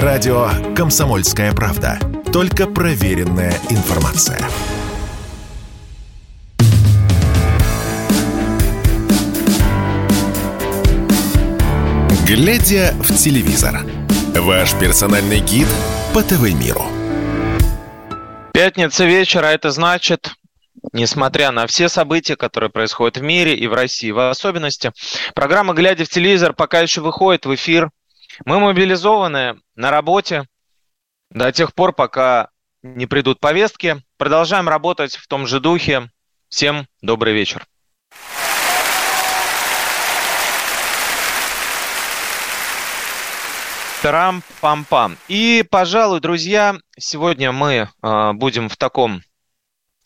Радио «Комсомольская правда». Только проверенная информация. «Глядя в телевизор». Ваш персональный гид по ТВ-миру. Пятница вечера, это значит... Несмотря на все события, которые происходят в мире и в России, в особенности, программа «Глядя в телевизор» пока еще выходит в эфир. Мы мобилизованы на работе до тех пор, пока не придут повестки. Продолжаем работать в том же духе. Всем добрый вечер. Трам-пам-пам. И, пожалуй, друзья, сегодня мы будем в таком...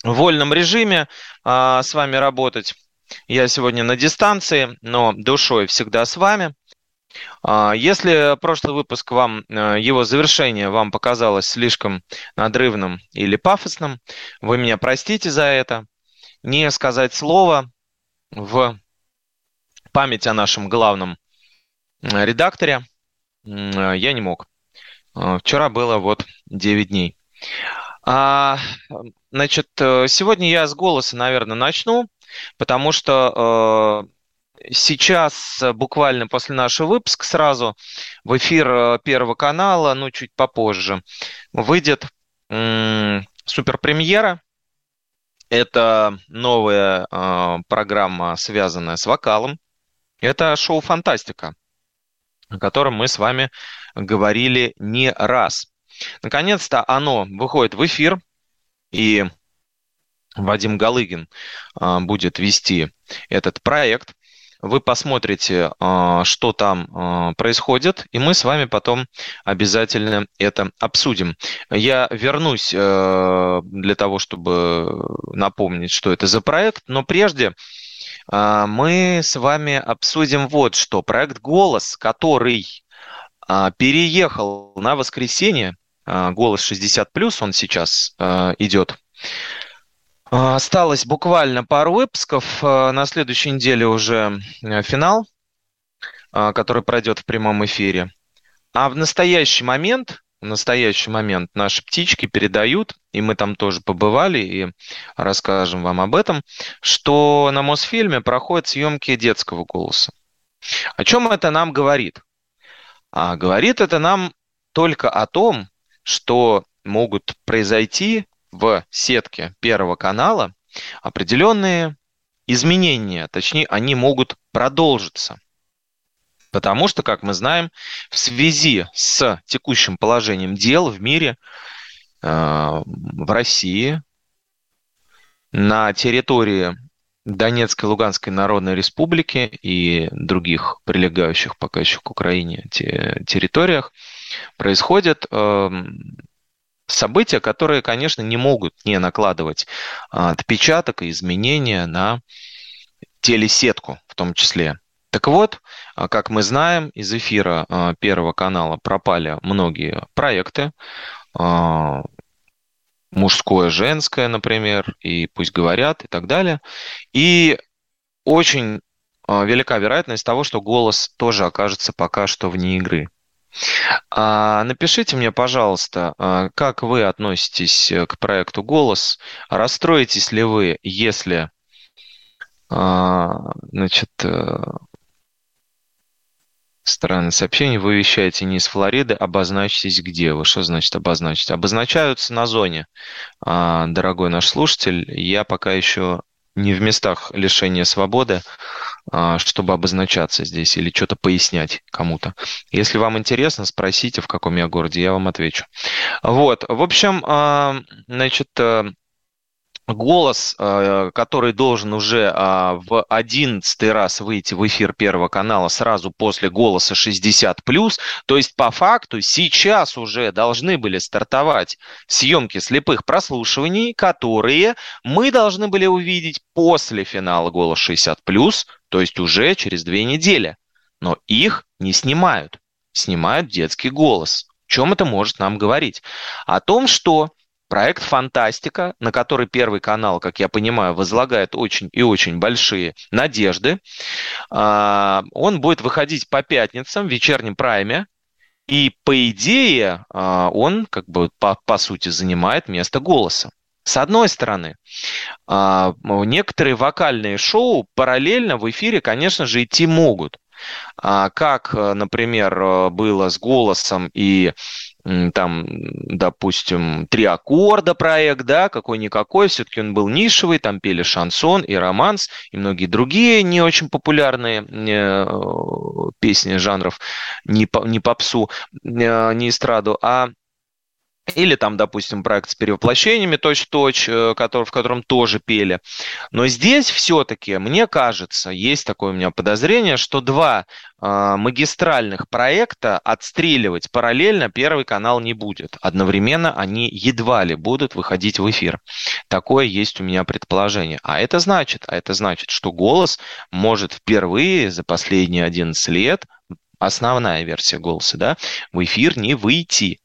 в вольном режиме с вами работать. Я сегодня на дистанции, но душой всегда с вами. Если прошлый выпуск вам, его завершение вам показалось слишком надрывным или пафосным, вы меня простите за это. Не сказать слова в память о нашем главном редакторе я не мог. Вчера было вот 9 дней. Значит, сегодня я с голоса, наверное, начну, потому что сейчас, буквально после нашего выпуска, сразу в эфир Первого канала, ну, чуть попозже, выйдет суперпремьера. Это новая программа, связанная с вокалом. Это шоу «Фантастика», о котором мы с вами говорили не раз. Наконец-то оно выходит в эфир, и Вадим Галыгин будет вести этот проект. Вы посмотрите, что там происходит, и мы с вами потом обязательно это обсудим. Я вернусь для того, чтобы напомнить, что это за проект, но прежде мы с вами обсудим вот что. Проект «Голос», который переехал на воскресенье, «Голос 60+», он сейчас идет. Осталось буквально пару выпусков. На следующей неделе уже финал, который пройдет в прямом эфире. А в настоящий момент наши птички передают, и мы там тоже побывали, и расскажем вам об этом, что на Мосфильме проходят съемки детского голоса. О чем это нам говорит? Говорит это нам только о том, что могут произойти в сетке Первого канала определенные изменения, точнее, они могут продолжиться. Потому что, как мы знаем, в связи с текущим положением дел в мире, в России, на территории Донецкой и Луганской народной республики и других прилегающих пока еще к Украине территориях происходят события, которые, конечно, не могут не накладывать отпечаток и изменения на телесетку в том числе. Так вот, как мы знаем, из эфира Первого канала пропали многие проекты. «Мужское, женское», например, и «Пусть говорят», и так далее. И очень велика вероятность того, что «Голос» тоже окажется пока что вне игры. Напишите мне, пожалуйста, как вы относитесь к проекту «Голос». Расстроитесь ли вы, если, значит, странное сообщение. Вы вещаете не из Флориды, обозначьтесь где вы. Что значит обозначить? Обозначаются на зоне, дорогой наш слушатель. Я пока еще не в местах лишения свободы, чтобы обозначаться здесь или что-то пояснять кому-то. Если вам интересно, спросите, в каком я городе, я вам отвечу. Вот, в общем, значит... «Голос», который должен уже в 11-й раз выйти в эфир Первого канала сразу после «Голоса 60+», то есть по факту сейчас уже должны были стартовать съемки слепых прослушиваний, которые мы должны были увидеть после финала «Голос 60+», то есть уже через 2 недели. Но их не снимают. Снимают детский голос. О чем это может нам говорить? О том, что... проект «Фантастика», на который Первый канал, как я понимаю, возлагает очень и очень большие надежды. Он будет выходить по пятницам в вечернем прайме. И по идее он как бы по сути занимает место голоса. С одной стороны, некоторые вокальные шоу параллельно в эфире, конечно же, идти могут. Как, например, было с «Голосом» и, там, допустим, «Три аккорда» проект, да, какой-никакой, все-таки он был нишевый, там пели шансон и романс, и многие другие не очень популярные песни жанров, не попсу, не эстраду, а... Или там, допустим, проект с перевоплощениями точь-в-точь, в котором тоже пели. Но здесь все-таки, мне кажется, есть такое у меня подозрение, что два магистральных проекта отстреливать параллельно Первый канал не будет. Одновременно они едва ли будут выходить в эфир. Такое есть у меня предположение. А это значит, что «Голос» может впервые за последние 11 лет, основная версия «Голоса», да, в эфир не выйти.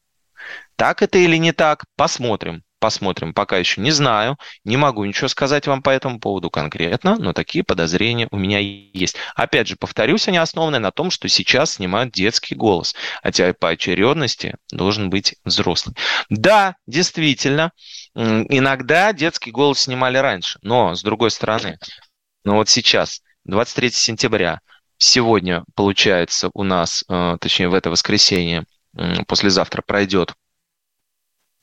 Так это или не так? Посмотрим. Пока еще не знаю. Не могу ничего сказать вам по этому поводу конкретно, но такие подозрения у меня есть. Опять же, повторюсь, они основаны на том, что сейчас снимают детский голос, хотя по очередности должен быть взрослый. Да, действительно, иногда детский голос снимали раньше, но с другой стороны, вот сейчас, 23 сентября, сегодня, получается, у нас, точнее, в это воскресенье, послезавтра пройдет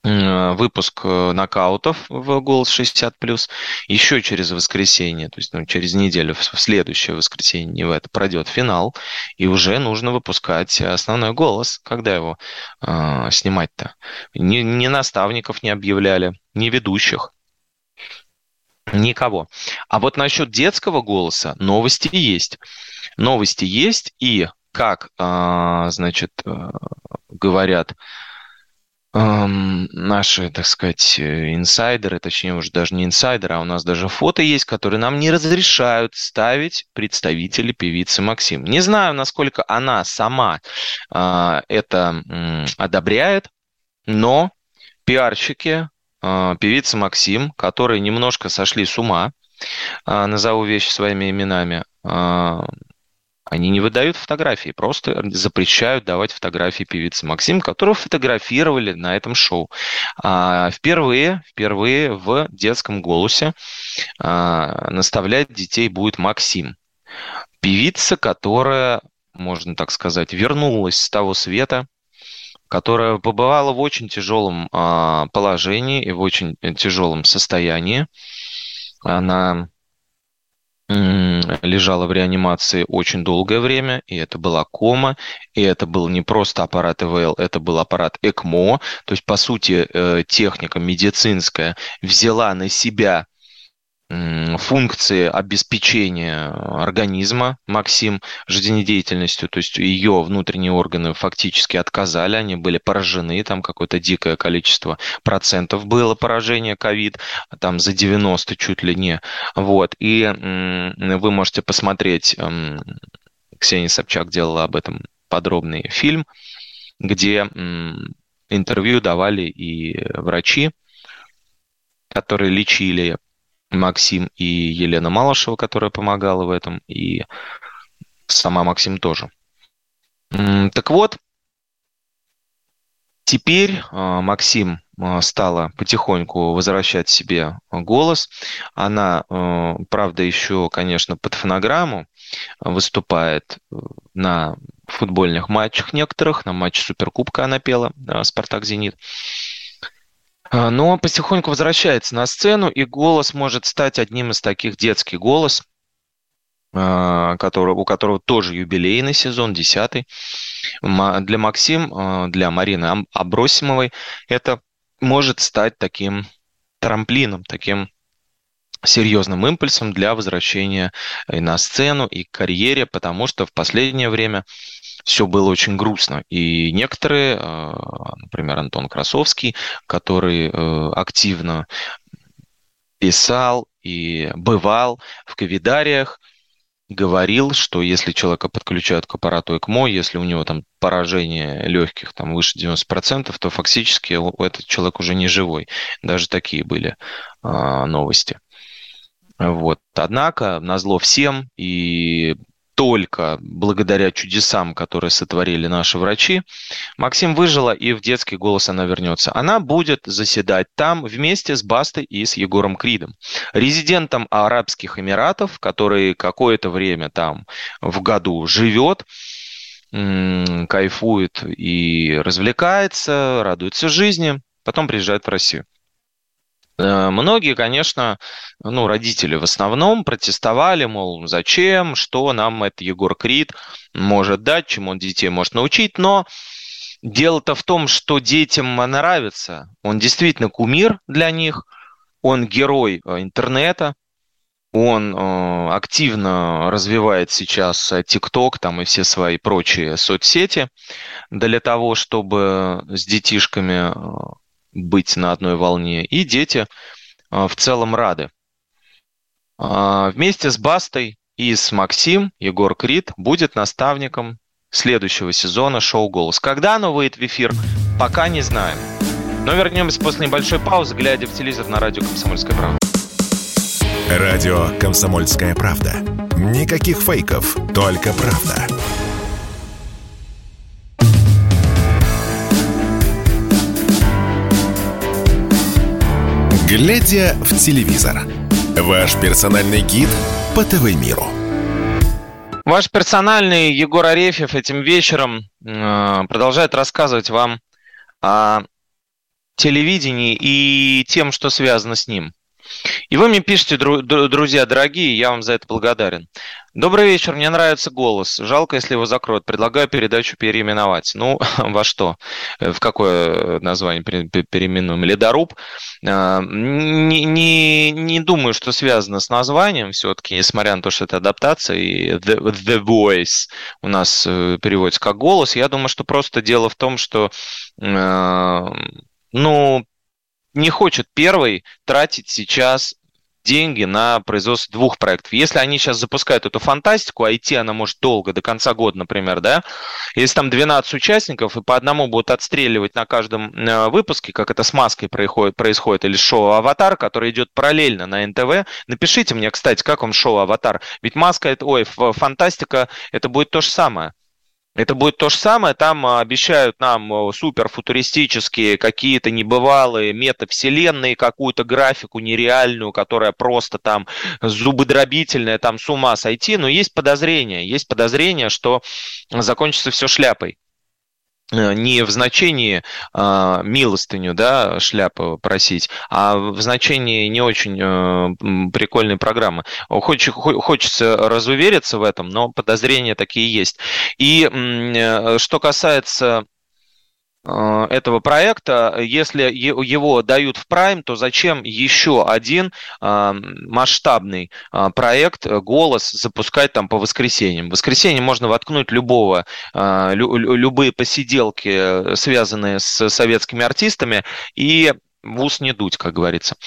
выпуск нокаутов в «Голос 60+», еще через воскресенье, то есть через неделю, в следующее воскресенье, не в это, пройдет финал, и уже нужно выпускать основной «Голос». Когда его снимать-то? Ни наставников не объявляли, ни ведущих, никого. А вот насчет детского голоса новости есть, и как, значит, говорят наши, так сказать, инсайдеры, точнее, уже даже не инсайдеры, а у нас даже фото есть, которые нам не разрешают ставить представители певицы Максим. Не знаю, насколько она сама это одобряет, но пиарщики певицы Максим, которые немножко сошли с ума, назову вещи своими именами, они не выдают фотографии, просто запрещают давать фотографии певицы Максим, которую фотографировали на этом шоу. Впервые в детском голосе наставлять детей будет Максим. Певица, которая, можно так сказать, вернулась с того света, которая побывала в очень тяжелом положении и в очень тяжелом состоянии. Она лежала в реанимации очень долгое время, и это была кома, и это был не просто аппарат ИВЛ, это был аппарат ЭКМО, то есть, по сути, техника медицинская взяла на себя функции обеспечения организма Максим жизнедеятельностью, то есть ее внутренние органы фактически отказали, они были поражены, там какое-то дикое количество процентов было поражение ковид, там за 90 чуть ли не, вот, и вы можете посмотреть, Ксения Собчак делала об этом подробный фильм, где интервью давали и врачи, которые лечили Максим, и Елена Малышева, которая помогала в этом, и сама Максим тоже. Так вот, теперь Максим стала потихоньку возвращать себе голос. Она, правда, еще, конечно, под фонограмму выступает на футбольных матчах некоторых, на матче Суперкубка она пела, «Спартак-Зенит». Но он потихоньку возвращается на сцену, и голос может стать одним из таких, детский голос, у которого тоже юбилейный сезон, 10-й. Для Максим, для Марины Абросимовой это может стать таким трамплином, таким серьезным импульсом для возвращения и на сцену, и к карьере, потому что в последнее время все было очень грустно. И некоторые, например, Антон Красовский, который активно писал и бывал в ковидариях, говорил, что если человека подключают к аппарату ЭКМО, если у него там поражение легких там, выше 90%, то фактически этот человек уже не живой. Даже такие были новости. Вот. Однако, назло всем, и только благодаря чудесам, которые сотворили наши врачи, Максим выжила, и в детский голос она вернется. Она будет заседать там вместе с Бастой и с Егором Кридом, резидентом Арабских Эмиратов, который какое-то время там в году живет, кайфует и развлекается, радуется жизни, потом приезжает в Россию. Многие, конечно, родители в основном протестовали, мол, зачем, что нам этот Егор Крид может дать, чему он детей может научить. Но дело-то в том, что детям нравится. Он действительно кумир для них, он герой интернета, он активно развивает сейчас ТикТок там и все свои прочие соцсети для того, чтобы с детишками быть на одной волне, и дети в целом рады. Вместе с Бастой и с Максим Егор Крид будет наставником следующего сезона шоу «Голос». Когда оно выйдет в эфир, пока не знаем. Но вернемся после небольшой паузы, глядя в телевизор на радио «Комсомольская правда». Радио «Комсомольская правда». Никаких фейков, только правда. «Глядя в телевизор» – ваш персональный гид по ТВ-миру. Ваш персональный Егор Арефьев этим вечером продолжает рассказывать вам о телевидении и тем, что связано с ним. И вы мне пишете, друзья дорогие, я вам за это благодарен. Добрый вечер, мне нравится «Голос». Жалко, если его закроют. Предлагаю передачу переименовать. Во что? В какое название переименуем? «Ледоруб». Не думаю, что связано с названием все-таки, несмотря на то, что это адаптация. И «The Voice» у нас переводится как «Голос». Я думаю, что просто дело в том, что... не хочет первый тратить сейчас деньги на производство двух проектов. Если они сейчас запускают эту фантастику, а идти она может долго, до конца года, например, да, если там 12 участников и по одному будут отстреливать на каждом выпуске, как это с «Маской» происходит, или шоу «Аватар», которое идет параллельно на НТВ. Напишите мне, кстати, как вам шоу «Аватар». Ведь «Маска», фантастика, это будет то же самое. Это будет то же самое, там обещают нам суперфутуристические какие-то небывалые метавселенные, какую-то графику нереальную, которая просто там зубодробительная, там с ума сойти, но есть подозрение, что закончится все шляпой. Не в значении милостыню, да, шляпы просить, а в значении не очень прикольной программы. Хочется разувериться в этом, но подозрения такие есть. И что касается этого проекта, если его дают в прайм, то зачем еще один масштабный проект «Голос» запускать там по воскресеньям? В воскресенье можно воткнуть любые посиделки, связанные с советскими артистами, и в ус не дуть, как говорится.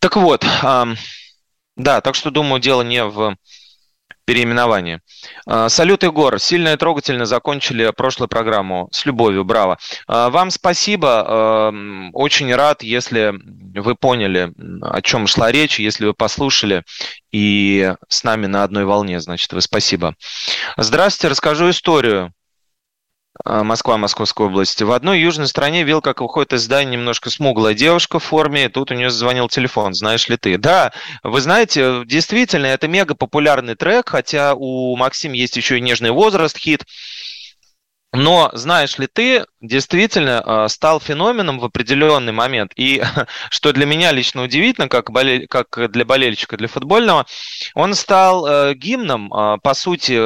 Так вот, так что, думаю, дело не в... переименование. Салют, Егор. Сильно и трогательно закончили прошлую программу. С любовью, браво. Вам спасибо. Очень рад, если вы поняли, о чем шла речь, если вы послушали и с нами на одной волне, значит, вы спасибо. Здравствуйте, расскажу историю. Москва, Московская область. В одной южной стране видел, как выходит из здания немножко смуглая девушка в форме, и тут у нее зазвонил телефон. Знаешь ли ты? Да, вы знаете, действительно, это мега популярный трек, хотя у Максима есть еще и «Нежный возраст» хит. Но «Знаешь ли ты» действительно стал феноменом в определенный момент. И что для меня лично удивительно, как для болельщика, для футбольного, он стал гимном, по сути,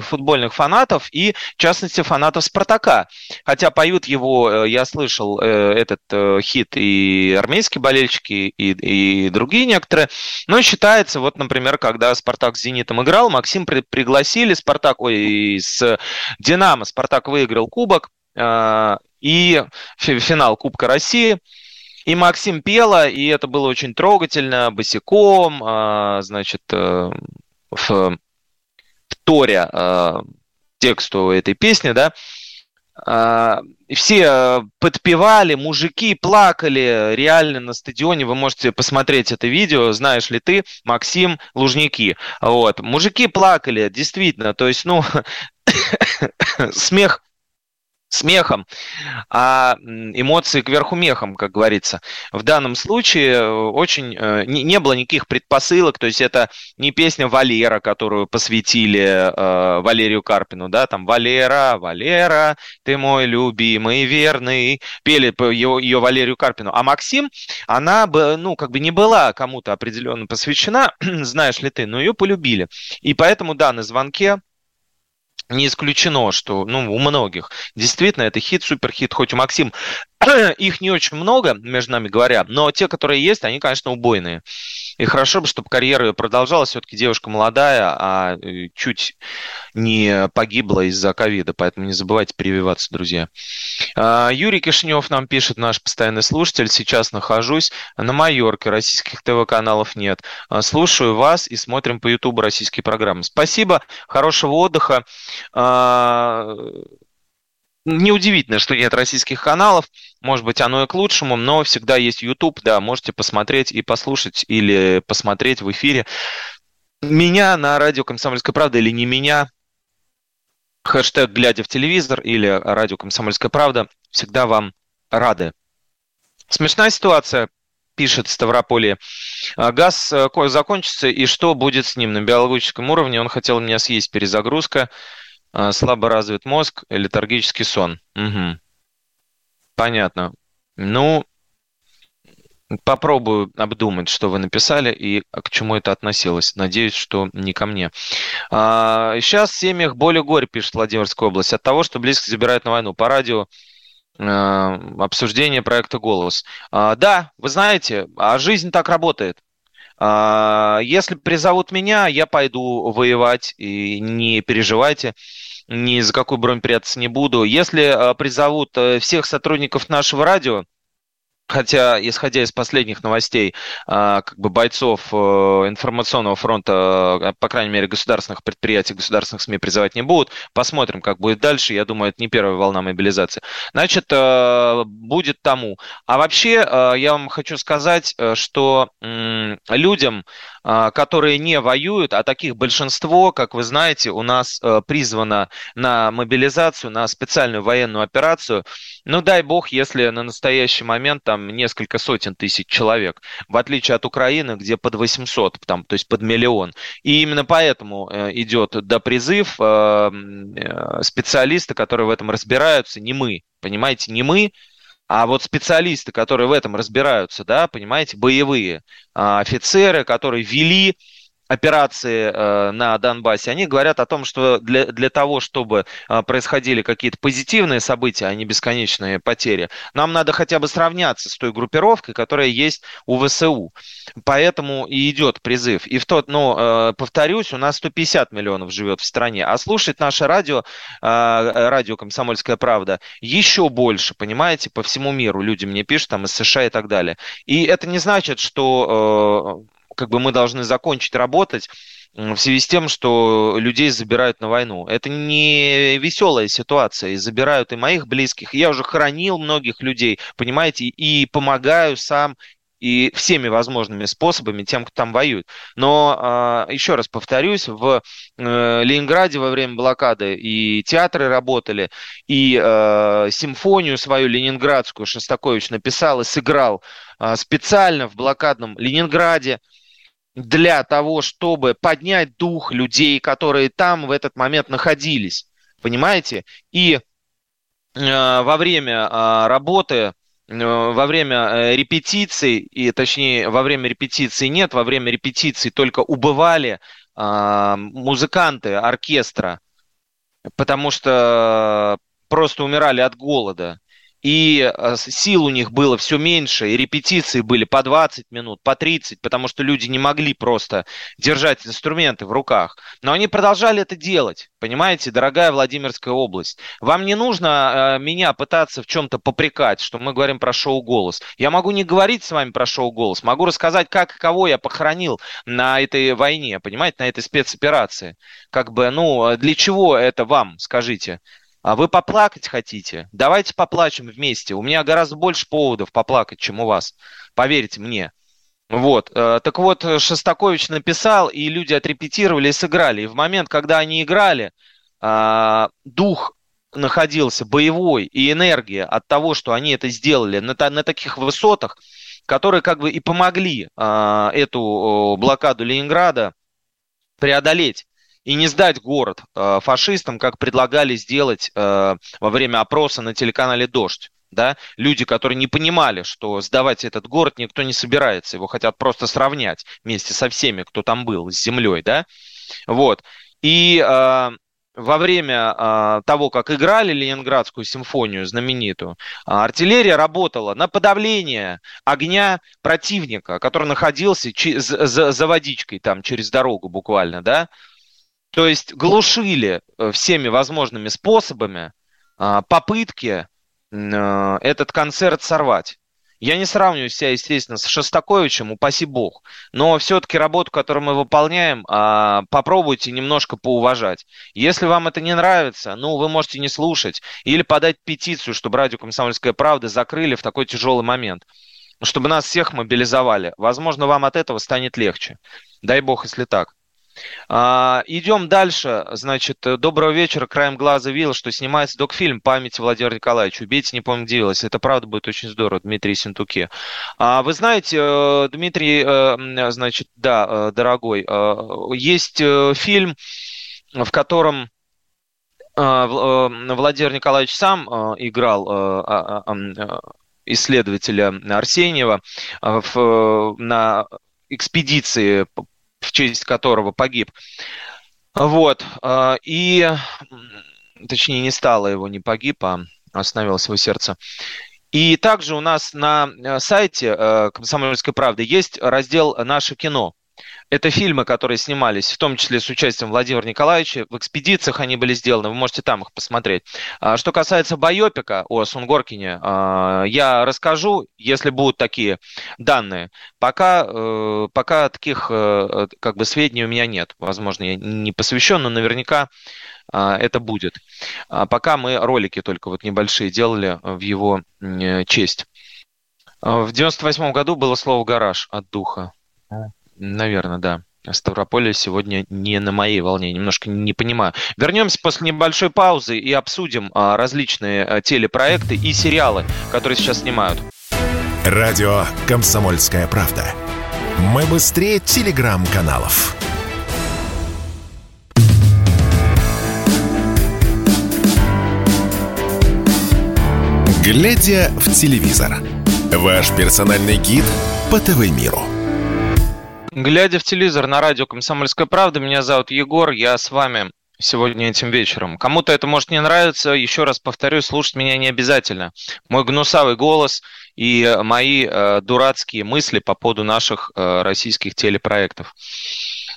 футбольных фанатов и, в частности, фанатов «Спартака». Хотя поют его, я слышал, этот хит и армейские болельщики, и другие некоторые. Но считается, вот, например, когда «Спартак» с «Зенитом» играл, Максим пригласили с «Динамо». «Спартак» выиграл кубок и финал Кубка России. И Максим пела, и это было очень трогательно, босиком, в торе тексту этой песни, да. Все подпевали, мужики плакали реально на стадионе. Вы можете посмотреть это видео, знаешь ли ты, Максим, Лужники. Вот. Мужики плакали, действительно. То есть, ну, смех смехом, а эмоции кверху мехом, как говорится. В данном случае очень не было никаких предпосылок, то есть это не песня Валера, которую посвятили Валерию Карпину, да, там Валера, Валера, ты мой любимый, верный, пели ее Валерию Карпину. А Максим, она бы, ну, как бы не была кому-то определенно посвящена, знаешь ли ты, но ее полюбили. И поэтому, да, на звонке не исключено, что, ну, у многих. Действительно, это хит, суперхит, хоть у Максима. Их не очень много, между нами говоря, но те, которые есть, они, конечно, убойные. И хорошо бы, чтобы карьера продолжалась. Все-таки девушка молодая, а чуть не погибла из-за ковида, поэтому не забывайте прививаться, друзья. Юрий Кишнев нам пишет, наш постоянный слушатель. Сейчас нахожусь на Майорке, российских ТВ-каналов нет. Слушаю вас и смотрим по Ютубу российские программы. Спасибо, хорошего отдыха. Неудивительно, что нет российских каналов. Может быть, оно и к лучшему, но всегда есть YouTube, да, можете посмотреть и послушать, или посмотреть в эфире. Меня на радио «Комсомольская правда» или не меня, хэштег «Глядя в телевизор» или радио «Комсомольская правда» всегда вам рады. Смешная ситуация, пишет Ставрополье. Газ закончится, и что будет с ним на биологическом уровне? Он хотел меня съесть, перезагрузка. Слабо развит мозг, летаргический сон. Угу. Понятно. Ну, попробую обдумать, что вы написали и к чему это относилось. Надеюсь, что не ко мне. Сейчас в семьях боль и горе, пишет Владимирская область, от того, что близко забирают на войну. По радио обсуждение проекта «Голос». Да, вы знаете, а жизнь так работает. Если призовут меня, я пойду воевать, и не переживайте, ни за какую бронь прятаться не буду. Если призовут всех сотрудников нашего радио, хотя, исходя из последних новостей, как бы бойцов информационного фронта, по крайней мере, государственных предприятий, государственных СМИ призывать не будут. Посмотрим, как будет дальше. Я думаю, это не первая волна мобилизации. Значит, будет тому. А вообще, я вам хочу сказать, что людям, которые не воюют, а таких большинство, как вы знаете, у нас призвано на мобилизацию, на специальную военную операцию. Ну, дай бог, если на настоящий момент там несколько сотен тысяч человек, в отличие от Украины, где под 800, там, то есть под миллион. И именно поэтому идет допризыв специалисты, которые в этом разбираются, не мы, понимаете, не мы, а вот специалисты, которые в этом разбираются, да, понимаете, боевые офицеры, которые вели операции на Донбассе, они говорят о том, что для того, чтобы происходили какие-то позитивные события, а не бесконечные потери, нам надо хотя бы сравняться с той группировкой, которая есть у ВСУ. Поэтому и идет призыв. И в тот, повторюсь, у нас 150 миллионов живет в стране, а слушать наше радио, радио «Комсомольская правда», еще больше, понимаете, по всему миру. Люди мне пишут, там, из США и так далее. И это не значит, что... как бы мы должны закончить работать в связи с тем, что людей забирают на войну. Это не веселая ситуация. И забирают и моих близких. Я уже хоронил многих людей, понимаете, и помогаю сам и всеми возможными способами тем, кто там воюет. Но, еще раз повторюсь, в Ленинграде во время блокады и театры работали, и симфонию свою ленинградскую Шостакович написал и сыграл специально в блокадном Ленинграде, для того, чтобы поднять дух людей, которые там в этот момент находились, понимаете? И во время работы, во время репетиций, и точнее, во время репетиций нет, во время репетиций только убывали музыканты оркестра, потому что просто умирали от голода. И сил у них было все меньше, и репетиции были по 20 минут, по 30, потому что люди не могли просто держать инструменты в руках. Но они продолжали это делать, понимаете, дорогая Владимирская область. Вам не нужно меня пытаться в чем-то попрекать, что мы говорим про шоу «Голос». Я могу не говорить с вами про шоу «Голос», могу рассказать, как и кого я похоронил на этой войне, понимаете, на этой спецоперации. Как бы, ну, для чего это вам, скажите? А вы поплакать хотите? Давайте поплачем вместе. У меня гораздо больше поводов поплакать, чем у вас. Поверьте мне. Вот. Так вот, Шостакович написал, и люди отрепетировали и сыграли. И в момент, когда они играли, дух находился боевой и энергия от того, что они это сделали на таких высотах, которые как бы и помогли эту блокаду Ленинграда преодолеть и не сдать город фашистам, как предлагали сделать во время опроса на телеканале «Дождь». Да? Люди, которые не понимали, что сдавать этот город никто не собирается, его хотят просто сравнять вместе со всеми, кто там был, с землей. Да? Вот. И во время того, как играли Ленинградскую симфонию знаменитую, артиллерия работала на подавление огня противника, который находился за водичкой там, через дорогу буквально. Да? То есть глушили всеми возможными способами попытки этот концерт сорвать. Я не сравниваю себя, естественно, с Шостаковичем, упаси бог, но все-таки работу, которую мы выполняем, попробуйте немножко поуважать. Если вам это не нравится, ну, вы можете не слушать или подать петицию, чтобы радио «Комсомольская правда» закрыли в такой тяжелый момент, чтобы нас всех мобилизовали. Возможно, вам от этого станет легче. Дай бог, если так. Идем дальше. Значит, доброго вечера. Краем глаза видел, что снимается докфильм «Память Владимира Николаевича». Убейте, не помню, где делось. Это правда будет очень здорово, Дмитрий Сентуке. Вы знаете, Дмитрий, значит, да, дорогой, есть фильм, в котором Владимир Николаевич сам играл исследователя Арсеньева на экспедиции, в честь которого погиб. Вот. И, точнее, не стало его, не погиб, а остановилось его сердце. И также у нас на сайте «Комсомольской правды» есть раздел «Наше кино». Это фильмы, которые снимались, в том числе с участием Владимира Николаевича. В экспедициях они были сделаны, вы можете там их посмотреть. Что касается байопика о Сунгоркине, я расскажу, если будут такие данные. Пока таких как бы сведений у меня нет. Возможно, я не посвящен, но наверняка это будет. Пока мы ролики только вот небольшие делали в его честь. В 98 году было слово «гараж» от духа. Наверное, да. Ставрополье сегодня не на моей волне, немножко не понимаю. Вернемся после небольшой паузы и обсудим различные телепроекты и сериалы, которые сейчас снимают. Радио «Комсомольская правда». Мы быстрее телеграм-каналов. Глядя в телевизор. Ваш персональный гид по ТВ-миру. Глядя в телевизор на радио «Комсомольская правда», меня зовут Егор, я с вами сегодня этим вечером. Кому-то это может не нравиться, еще раз повторю, слушать меня не обязательно. Мой гнусавый голос и мои дурацкие мысли по поводу наших российских телепроектов.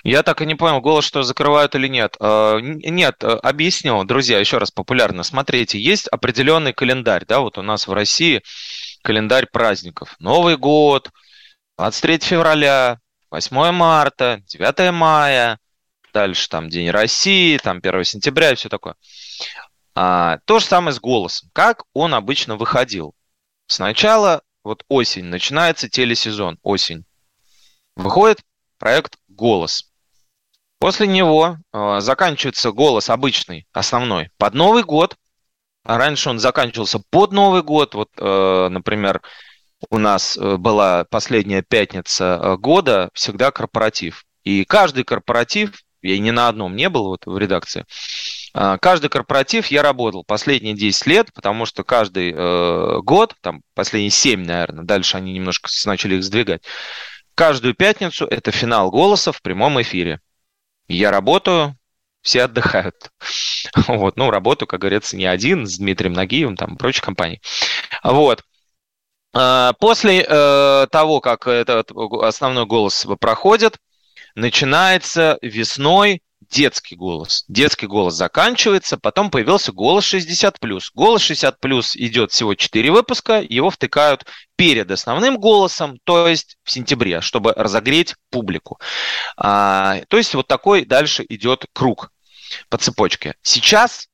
Я так и не понял, голос что, закрывают или нет. Нет, объясню, друзья, еще раз популярно. Смотрите, есть определенный календарь, да, вот у нас в России календарь праздников. Новый год, 23 февраля. 8 марта, 9 мая, дальше там День России, там 1 сентября и все такое. То же самое с голосом. Как он обычно выходил? Сначала вот осень, начинается телесезон, осень. Выходит проект «Голос». После него заканчивается «Голос» обычный, основной, под Новый год. Раньше он заканчивался под Новый год. Вот, например, у нас была последняя пятница года, всегда корпоратив. И каждый корпоратив, я ни на одном не был вот в редакции, каждый корпоратив я работал последние 10 лет, потому что каждый год, там последние 7, наверное, дальше они немножко начали их сдвигать, каждую пятницу это финал «Голоса» в прямом эфире. Я работаю, все отдыхают. Вот, ну, работаю, как говорится, не один, с Дмитрием Нагиевым, там, прочей компанией. Вот. После того, как этот основной голос проходит, начинается весной детский голос. Детский голос заканчивается, потом появился голос 60+. Голос 60+, идет всего 4 выпуска, его втыкают перед основным голосом, то есть в сентябре, чтобы разогреть публику. То есть вот такой дальше идет круг по цепочке. Сейчас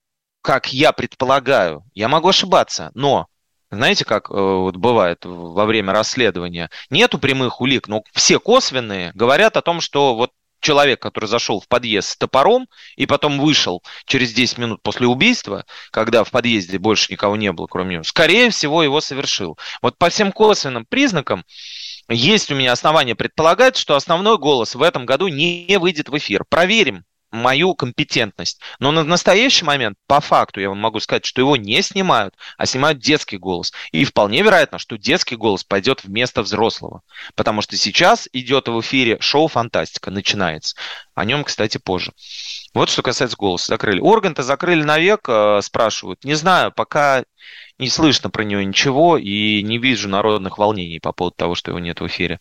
как я предполагаю, я могу ошибаться, но, знаете, как вот бывает во время расследования, нету прямых улик, но все косвенные говорят о том, что вот человек, который зашел в подъезд с топором и потом вышел через 10 минут после убийства, когда в подъезде больше никого не было, кроме него, скорее всего, его совершил. Вот по всем косвенным признакам есть у меня основания предполагать, что «Основной голос» в этом году не выйдет в эфир. Проверим мою компетентность. Но на настоящий момент, по факту, я вам могу сказать, что его не снимают, а снимают детский голос. И вполне вероятно, что детский голос пойдет вместо взрослого. Потому что сейчас идет в эфире шоу «Фантастика», начинается. О нем, кстати, позже. Вот что касается голоса. Закрыли. Урганта закрыли навек, спрашивают. Не знаю, пока не слышно про него ничего и не вижу народных волнений по поводу того, что его нет в эфире.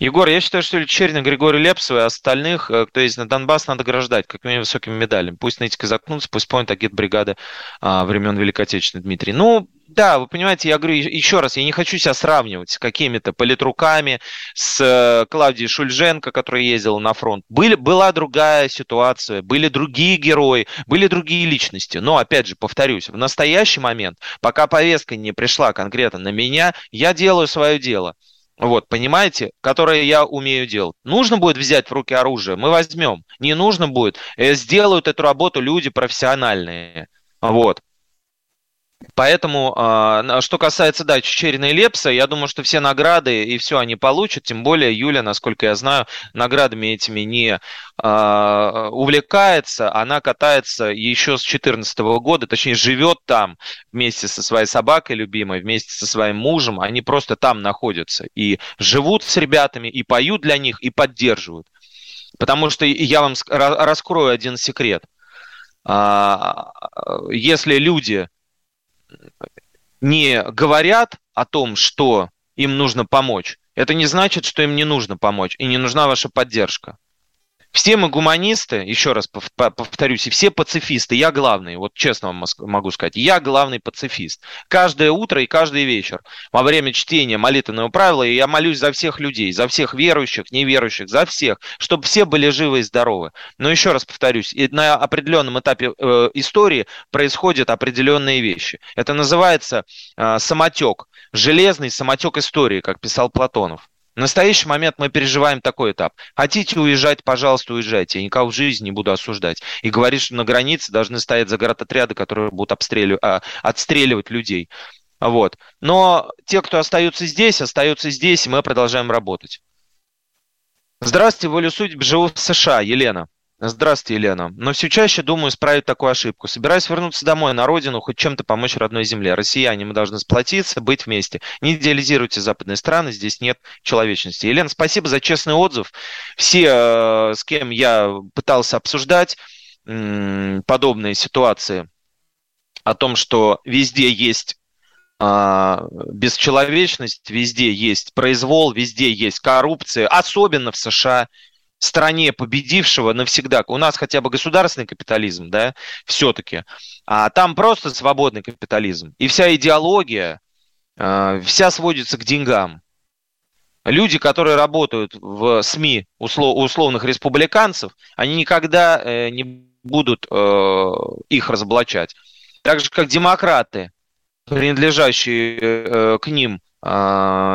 Егор, я считаю, что Чернин, Григорий Лепсов и остальных, кто ездит на Донбасс, надо ограждать какими-нибудь высокими медалями. Пусть нытики заткнутся, пусть помнят агитбригады времен Великой Отечественной, Дмитрий. Ну, да, вы понимаете, я говорю еще раз, я не хочу себя сравнивать с какими-то политруками, с Клавдией Шульженко, которая ездила на фронт. Была другая ситуация, были другие герои, были другие личности. Но, опять же, повторюсь, в настоящий момент, пока повестка не пришла конкретно на меня, я делаю свое дело. Вот, понимаете, которое я умею делать. Нужно будет взять в руки оружие, мы возьмем. Не нужно будет, сделают эту работу люди профессиональные. Вот. Поэтому, что касается, да, Чичерина и Лепса, я думаю, что все награды и все они получат, тем более Юля, насколько я знаю, наградами этими не увлекается, она катается еще с 2014 года, точнее, живет там вместе со своей собакой любимой, вместе со своим мужем, они просто там находятся и живут с ребятами, и поют для них, и поддерживают. Потому что я вам раскрою один секрет. Если люди не говорят о том, что им нужно помочь, это не значит, что им не нужно помочь и не нужна ваша поддержка. Все мы гуманисты, еще раз повторюсь, и все пацифисты, я главный, вот честно вам могу сказать, я главный пацифист. Каждое утро и каждый вечер во время чтения молитвенного правила я молюсь за всех людей, за всех верующих, неверующих, за всех, чтобы все были живы и здоровы. Но еще раз повторюсь, на определенном этапе истории происходят определенные вещи. Это называется самотек, железный самотек истории, как писал Платонов. В настоящий момент мы переживаем такой этап. Хотите уезжать, пожалуйста, уезжайте. Я никого в жизни не буду осуждать. И говорит, что на границе должны стоять заградотряды, которые будут отстреливать людей. Вот. Но те, кто остаются здесь, и мы продолжаем работать. Здравствуйте, волю судьбы, живу в США, Елена. Здравствуйте, Елена. Но все чаще думаю исправить такую ошибку. Собираюсь вернуться домой, на родину, хоть чем-то помочь родной земле. Россияне, мы должны сплотиться, быть вместе. Не идеализируйте западные страны, здесь нет человечности. Елена, спасибо за честный отзыв. Все, с кем я пытался обсуждать подобные ситуации, о том, что везде есть бесчеловечность, везде есть произвол, везде есть коррупция, особенно в США. Стране победившего навсегда. У нас хотя бы государственный капитализм, да, все-таки. А там просто свободный капитализм. И вся идеология, вся сводится к деньгам. Люди, которые работают в СМИ условных республиканцев, они никогда не будут их разоблачать. Так же, как демократы, принадлежащие к ним,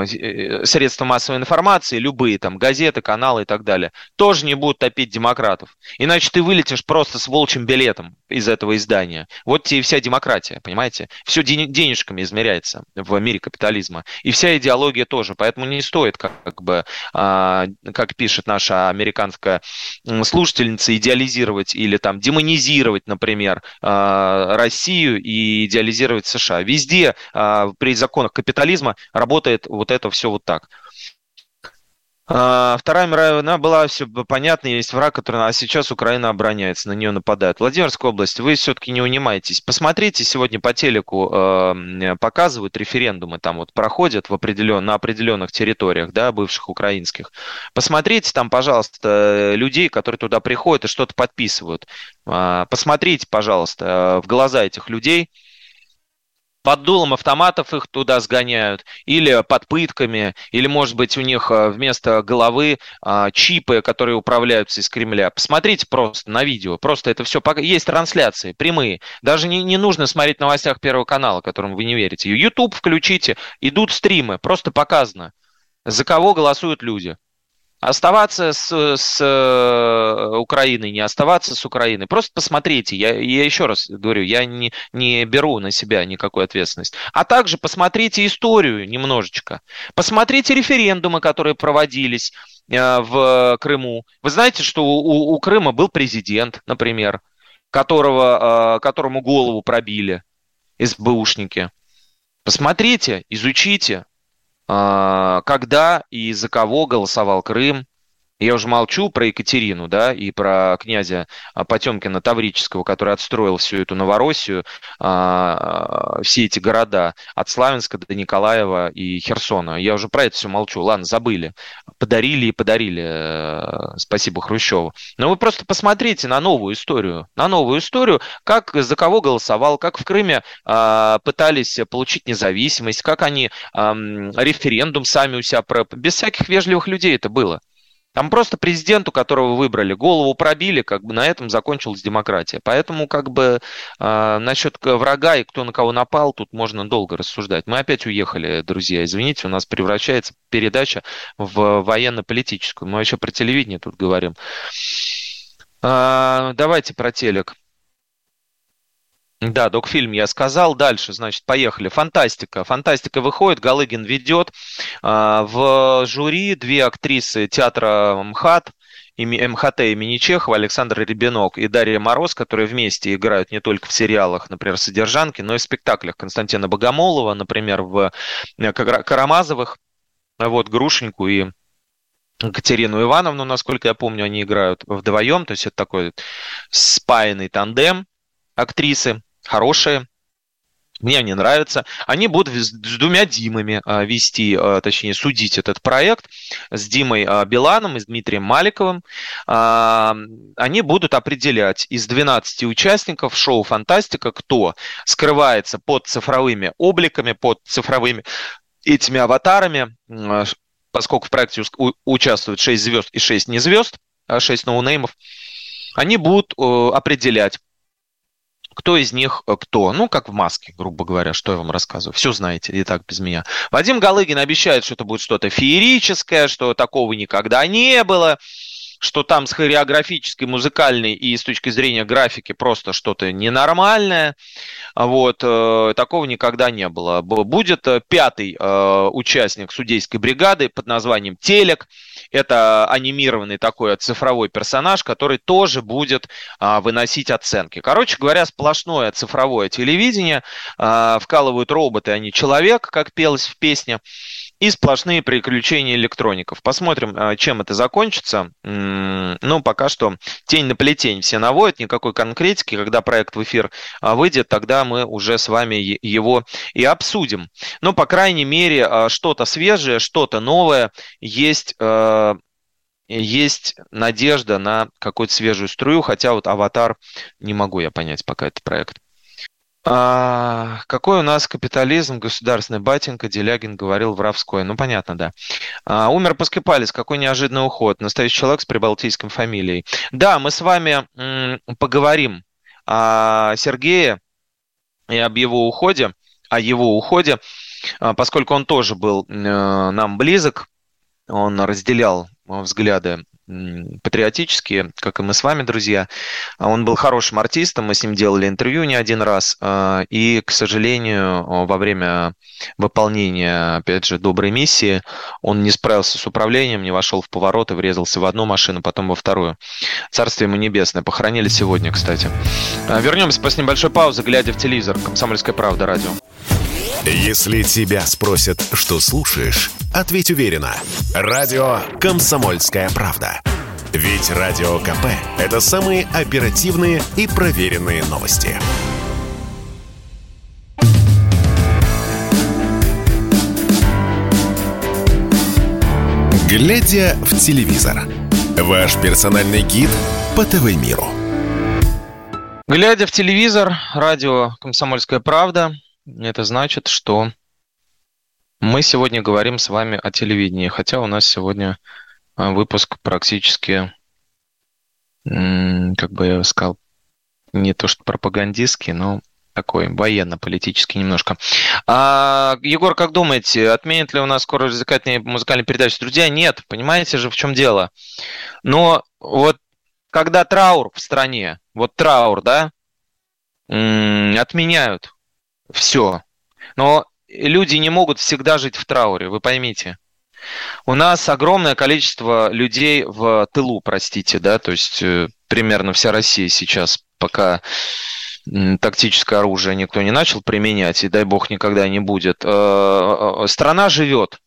средства массовой информации, любые там газеты, каналы и так далее, тоже не будут топить демократов. Иначе ты вылетишь просто с волчьим билетом из этого издания. Вот тебе и вся демократия, понимаете? Все денежками измеряется в мире капитализма. И вся идеология тоже. Поэтому не стоит, как пишет наша американская слушательница, идеализировать или там демонизировать, например, Россию и идеализировать США. Везде при законах капитализма работает вот это все вот так. Вторая мировая война была, все понятно, есть враг, который... А сейчас Украина обороняется, на нее нападают. Владимирская область, вы все-таки не унимаетесь. Посмотрите, сегодня по телеку показывают референдумы, там вот проходят на определенных территориях, да, бывших украинских. Посмотрите там, пожалуйста, людей, которые туда приходят и что-то подписывают. Посмотрите, пожалуйста, в глаза этих людей. под дулом автоматов их туда сгоняют, или под пытками, или, может быть, у них вместо головы чипы, которые управляются из Кремля. Посмотрите просто на видео, просто это все, есть трансляции прямые, даже не нужно смотреть в новостях Первого канала, которым вы не верите. YouTube включите, идут стримы, просто показано, за кого голосуют люди. Оставаться с Украиной, не оставаться с Украиной. Просто посмотрите, я еще раз говорю, я не беру на себя никакую ответственность. А также посмотрите историю немножечко. Посмотрите референдумы, которые проводились в Крыму. Вы знаете, что у Крыма был президент, например, которому голову пробили СБУшники. Посмотрите, изучите, когда и за кого голосовал Крым. Я уже молчу про Екатерину, да, и про князя Потемкина Таврического, который отстроил всю эту Новороссию, все эти города, от Славянска до Николаева и Херсона. Я уже про это все молчу. Ладно, забыли. Подарили и подарили. Спасибо Хрущеву. Но вы просто посмотрите на новую историю, как, за кого голосовал, как в Крыме пытались получить независимость, как они референдум сами у себя... Без всяких вежливых людей это было. Там просто президенту, которого выбрали, голову пробили, как бы на этом закончилась демократия. Поэтому как бы насчет врага и кто на кого напал, тут можно долго рассуждать. Мы опять уехали, друзья, извините, у нас превращается передача в военно-политическую. Мы еще про телевидение тут говорим. Давайте про телек. Да, докфильм я сказал. Дальше, значит, поехали. Фантастика. Фантастика выходит, Галыгин ведет. В жюри две актрисы театра МХТ имени Чехова, Александр Ребенок и Дарья Мороз, которые вместе играют не только в сериалах, например, «Содержанки», но и в спектаклях Константина Богомолова, например, в «Карамазовых», вот, Грушеньку и Катерину Ивановну, насколько я помню, они играют вдвоем, то есть это такой спаянный тандем. Актрисы хорошие, мне они нравятся. Они будут с двумя Димами вести, точнее, судить этот проект. С Димой Биланом и с Дмитрием Маликовым. Они будут определять из 12 участников шоу «Фантастика», кто скрывается под цифровыми обликами, под цифровыми этими аватарами, поскольку в проекте участвуют 6 звезд и 6 не звезд, 6 ноунеймов. Они будут определять, кто из них кто. Ну, как в «Маске», грубо говоря, что я вам рассказываю. Все знаете, и так без меня. Вадим Галыгин обещает, что это будет что-то феерическое, что такого никогда не было, что там с хореографической, музыкальной и с точки зрения графики просто что-то ненормальное. Вот, такого никогда не было. Будет пятый участник судейской бригады под названием «Телек». Это анимированный такой цифровой персонаж, который тоже будет выносить оценки. Короче говоря, сплошное цифровое телевидение. Вкалывают роботы, а не человек, как пелось в песне. И сплошные приключения электроников. Посмотрим, чем это закончится. Ну, пока что тень на плетень все наводят, никакой конкретики. Когда проект в эфир выйдет, тогда мы уже с вами его и обсудим. Но, по крайней мере, что-то свежее, что-то новое. Есть надежда на какую-то свежую струю. Хотя вот «Аватар» не могу я понять пока этот проект. Какой у нас капитализм, государственный батенька, Делягин говорил в Равской. Ну, понятно, да. Умер Пускепалис, какой неожиданный уход. Настоящий человек с прибалтийской фамилией. Да, мы с вами поговорим о Сергее и о его уходе, поскольку он тоже был нам близок, он разделял взгляды патриотические, как и мы с вами, друзья. Он был хорошим артистом, мы с ним делали интервью не один раз, и, к сожалению, во время выполнения, опять же, доброй миссии, он не справился с управлением, не вошел в поворот и врезался в одну машину, потом во вторую. Царство ему небесное. Похоронили сегодня, кстати. Вернемся после небольшой паузы, глядя в телевизор. «Комсомольская правда», радио. Если тебя спросят, что слушаешь, ответь уверенно. Радио «Комсомольская правда». Ведь Радио КП – это самые оперативные и проверенные новости. «Глядя в телевизор» – ваш персональный гид по ТВ-миру. «Глядя в телевизор», радио «Комсомольская правда». Это значит, что мы сегодня говорим с вами о телевидении, хотя у нас сегодня выпуск практически, как бы я сказал, не то что пропагандистский, но такой военно-политический немножко. Егор, как думаете, отменят ли у нас скоро музыкальные передачи? Друзья, нет, понимаете же, в чем дело. Но вот когда траур в стране, вот траур, да, отменяют все. Но люди не могут всегда жить в трауре, вы поймите. У нас огромное количество людей в тылу, простите, да, то есть примерно вся Россия сейчас пока... тактическое оружие никто не начал применять, и дай бог никогда не будет. Страна живет.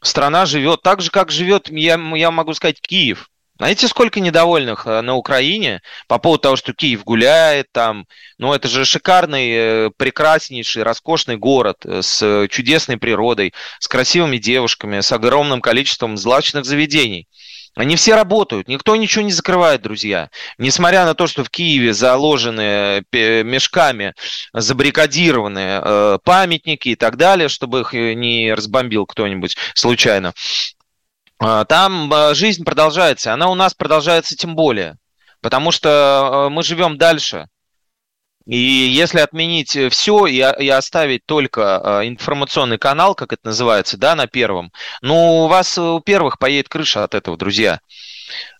Страна живет так же, как живет, я могу сказать, Киев. Знаете, сколько недовольных на Украине по поводу того, что Киев гуляет там? Ну, это же шикарный, прекраснейший, роскошный город с чудесной природой, с красивыми девушками, с огромным количеством злачных заведений. Они все работают, никто ничего не закрывает, друзья. Несмотря на то, что в Киеве заложены мешками, забаррикадированы памятники и так далее, чтобы их не разбомбил кто-нибудь случайно. Там жизнь продолжается, она у нас продолжается тем более, потому что мы живем дальше. И если отменить все и оставить только информационный канал, как это называется, да, на Первом, ну, у вас у первых поедет крыша от этого, друзья.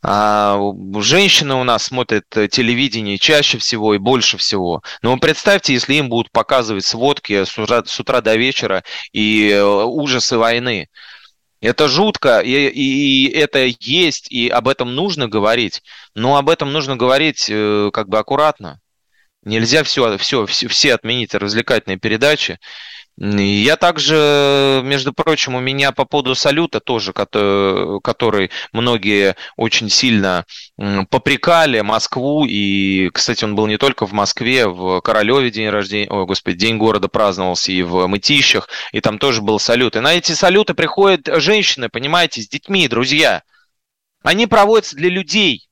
Женщины у нас смотрят телевидение чаще всего и больше всего. Но вы представьте, если им будут показывать сводки с утра до вечера и ужасы войны. Это жутко, и это есть, и об этом нужно говорить. Но об этом нужно говорить как бы аккуратно. Нельзя все отменить, развлекательные передачи. Я также, между прочим, у меня по поводу салюта тоже, который многие очень сильно попрекали Москву. И, кстати, он был не только в Москве, в Королеве День города праздновался, и в Мытищах, и там тоже был салют. И на эти салюты приходят женщины, понимаете, с детьми, друзья. Они проводятся для людей.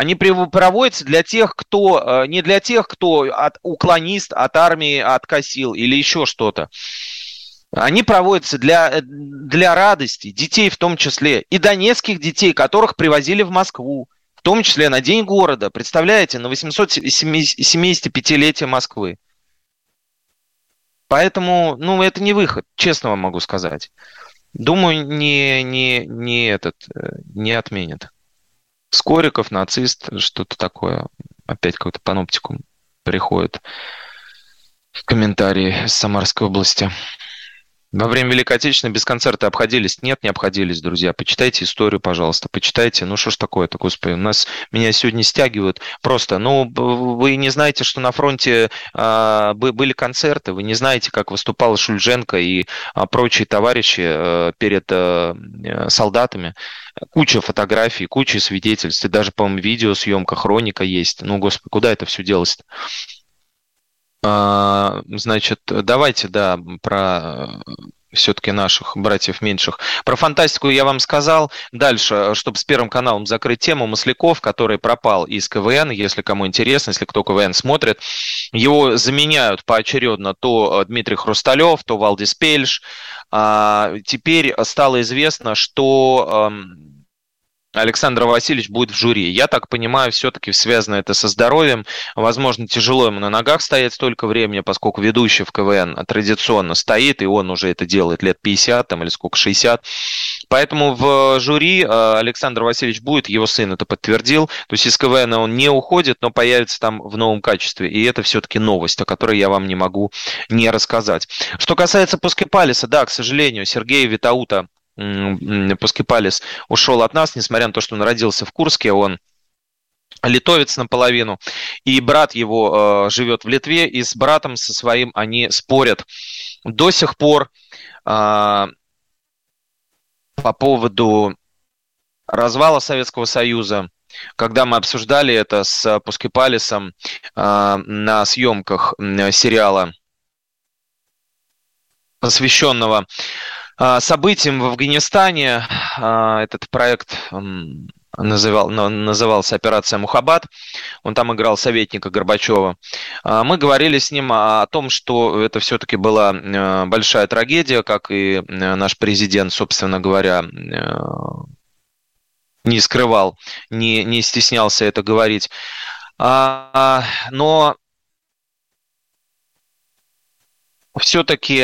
Они проводятся для тех, кто не для тех, кто уклонист от армии откосил или еще что-то. Они проводятся для радости детей в том числе, и донецких детей, которых привозили в Москву, в том числе на День города, представляете, на 875-летие Москвы. Поэтому, ну, это не выход, честно вам могу сказать. Думаю, не отменят. Скориков, нацист, что-то такое. Опять какой-то паноптикум приходит в комментарии с Самарской области. Во время Великой Отечественной без концерта обходились? Нет, не обходились, друзья. Почитайте историю, пожалуйста, почитайте. Ну, что ж такое-то, господи, меня сегодня стягивают просто. Ну, вы не знаете, что на фронте были концерты, вы не знаете, как выступала Шульженко и прочие товарищи перед солдатами. Куча фотографий, куча свидетельств, и даже, по-моему, видеосъемка, хроника есть. Ну, господи, куда это все делось-то? Значит, давайте, да, про все-таки наших братьев меньших. Про фантастику я вам сказал. Дальше, чтобы с Первым каналом закрыть тему, Масляков, который пропал из КВН, если кому интересно, если кто КВН смотрит, его заменяют поочередно то Дмитрий Хрусталев, то Валдис Пельш. Теперь стало известно, что... Александр Васильевич будет в жюри. Я так понимаю, все-таки связано это со здоровьем. Возможно, тяжело ему на ногах стоять столько времени, поскольку ведущий в КВН традиционно стоит, и он уже это делает лет 50 там, или сколько, 60. Поэтому в жюри Александр Васильевич будет, его сын это подтвердил. То есть из КВН он не уходит, но появится там в новом качестве. И это все-таки новость, о которой я вам не могу не рассказать. Что касается Пускепалиса, да, к сожалению, Сергея Витаута Пускепалис ушел от нас, несмотря на то, что он родился в Курске, он литовец наполовину, и брат его живет в Литве, и с братом со своим они спорят до сих пор по поводу развала Советского Союза. Когда мы обсуждали это с Пускепалисом на съемках сериала, посвященного событиям в Афганистане, этот проект назывался «Операция Мухаббат». Он там играл советника Горбачева. Мы говорили с ним о том, что это все-таки была большая трагедия, как и наш президент, собственно говоря, не скрывал, не стеснялся это говорить. Но все-таки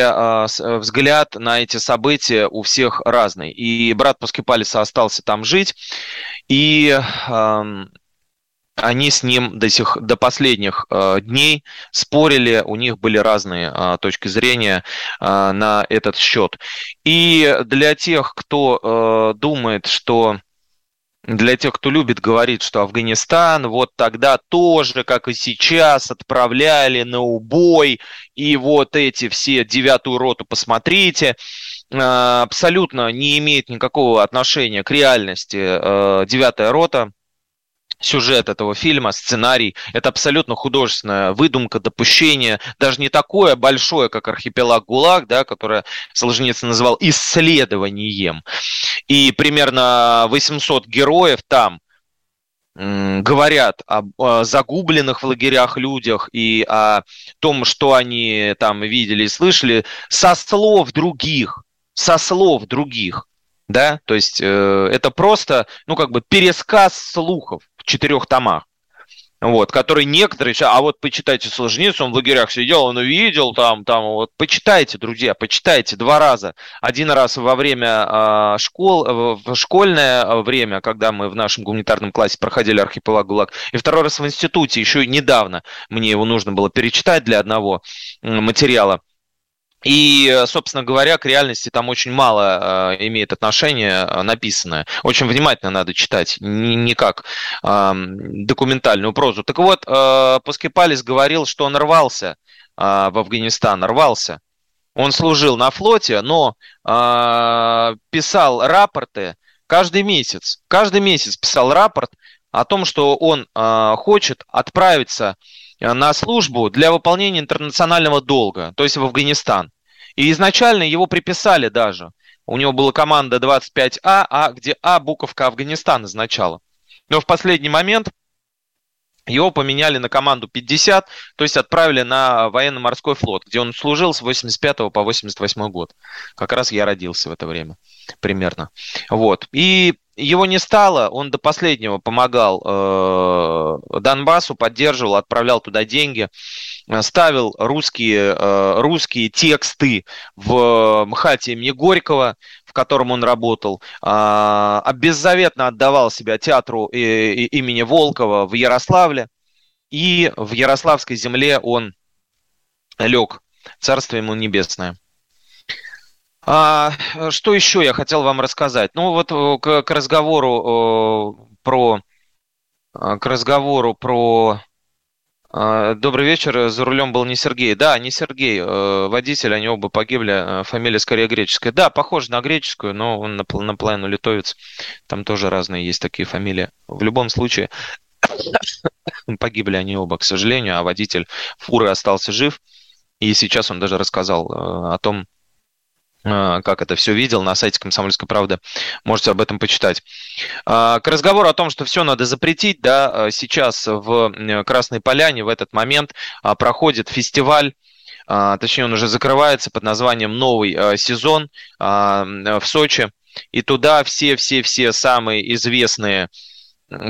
взгляд на эти события у всех разный. И брат Пускепалиса остался там жить, и они с ним до последних дней спорили, у них были разные точки зрения на этот счет. И для тех, кто думает, что... Для тех, кто любит говорить, что Афганистан вот тогда тоже, как и сейчас, отправляли на убой, и вот эти все 9-ю роту посмотрите, абсолютно не имеет никакого отношения к реальности 9-я рота. Сюжет этого фильма, сценарий – это абсолютно художественная выдумка, допущение, даже не такое большое, как «Архипелаг ГУЛАГ», да, которое Солженицын называл «исследованием». И примерно 800 героев там говорят о загубленных в лагерях людях и о том, что они там видели и слышали, со слов других. Да, то есть это просто, пересказ слухов в 4 томах, вот, которые некоторые... А вот почитайте Солженицына, он в лагерях сидел, он увидел там, вот, почитайте, друзья, почитайте 2 раза. Один раз во время в школьное время, когда мы в нашем гуманитарном классе проходили «Архипелаг ГУЛАГ», и 2 раз в институте, еще недавно мне его нужно было перечитать для одного материала. И, собственно говоря, к реальности там очень мало имеет отношение написанное. Очень внимательно надо читать, не как документальную прозу. Так вот, Пускепалис говорил, что он рвался в Афганистан, рвался. Он служил на флоте, но писал рапорты каждый месяц. Каждый месяц писал рапорт о том, что он хочет отправиться на службу для выполнения интернационального долга, то есть в Афганистан. И изначально его приписали даже. У него была команда 25А, где А буковка Афганистан означала. Но в последний момент его поменяли на команду 50, то есть отправили на военно-морской флот, где он служил с 85 по 88 год. Как раз я родился в это время примерно. Вот. И его не стало, он до последнего помогал Донбассу, поддерживал, отправлял туда деньги, ставил русские тексты в МХАТе имени Горького, в котором он работал, беззаветно отдавал себя театру имени Волкова в Ярославле, и в Ярославской земле он лег, царство ему небесное. Что еще я хотел вам рассказать? К разговору про... Добрый вечер, за рулем был не Сергей. Да, не Сергей, водитель, они оба погибли, фамилия скорее греческая. Да, похоже на греческую, но он наполовину литовец. Там тоже разные есть такие фамилии. В любом случае, погибли они оба, к сожалению, а водитель фуры остался жив. И сейчас он даже рассказал о том, как это все видел, на сайте «Комсомольской правды». Можете об этом почитать. К разговору о том, что все надо запретить, да, сейчас в Красной Поляне в этот момент проходит фестиваль, точнее он уже закрывается, под названием «Новый сезон» в Сочи. И туда все самые известные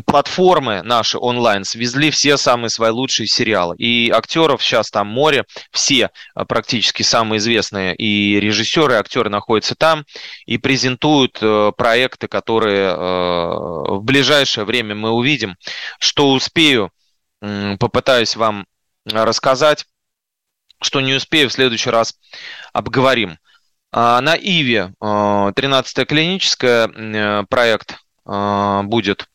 платформы наши онлайн свезли все самые свои лучшие сериалы. И актеров сейчас там море, все практически самые известные и режиссеры, и актеры находятся там и презентуют проекты, которые в ближайшее время мы увидим. Что успею, попытаюсь вам рассказать, что не успею, в следующий раз обговорим. На Иве 13-я клиническая проект будет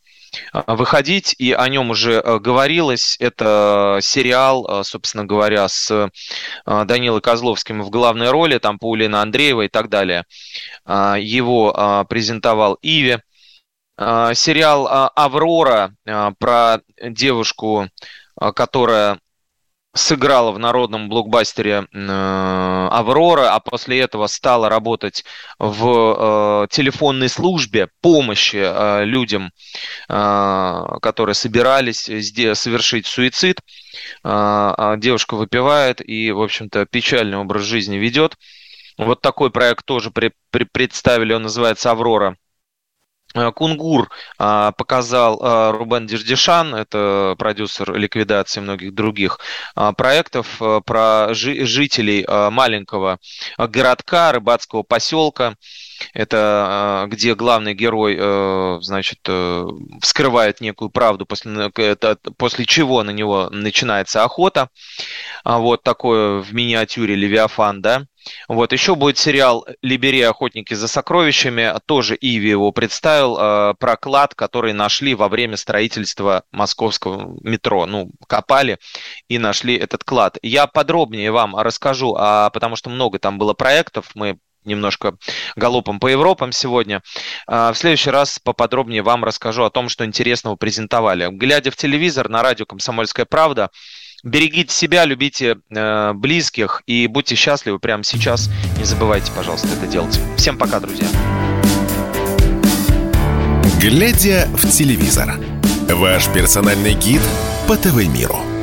выходить, и о нем уже говорилось. Это сериал, собственно говоря, с Данилой Козловским в главной роли, там Паулина Андреева и так далее. Его презентовал Иви. Сериал «Аврора» про девушку, которая сыграла в народном блокбастере «Аврора», а после этого стала работать в телефонной службе помощи людям, которые собирались совершить суицид. Девушка выпивает и, в общем-то, печальный образ жизни ведет. Вот такой проект тоже представили, он называется «Аврора». «Кунгур» показал Рубен Дердишан, это продюсер ликвидации многих других проектов, про жителей маленького городка, рыбацкого поселка, это где главный герой, значит, вскрывает некую правду, после чего на него начинается охота. Вот такое в миниатюре «Левиафан», да. Вот, еще будет сериал «Либерия. Охотники за сокровищами». Тоже Иви его представил, про клад, который нашли во время строительства московского метро. Ну, копали и нашли этот клад. Я подробнее вам расскажу, потому что много там было проектов. Мы немножко галопом по Европам сегодня. В следующий раз поподробнее вам расскажу о том, что интересного презентовали. «Глядя в телевизор» на радио «Комсомольская правда». Берегите себя, любите близких и будьте счастливы прямо сейчас. Не забывайте, пожалуйста, это делать. Всем пока, друзья. «Глядя в телевизор» – ваш персональный гид по ТВ-миру.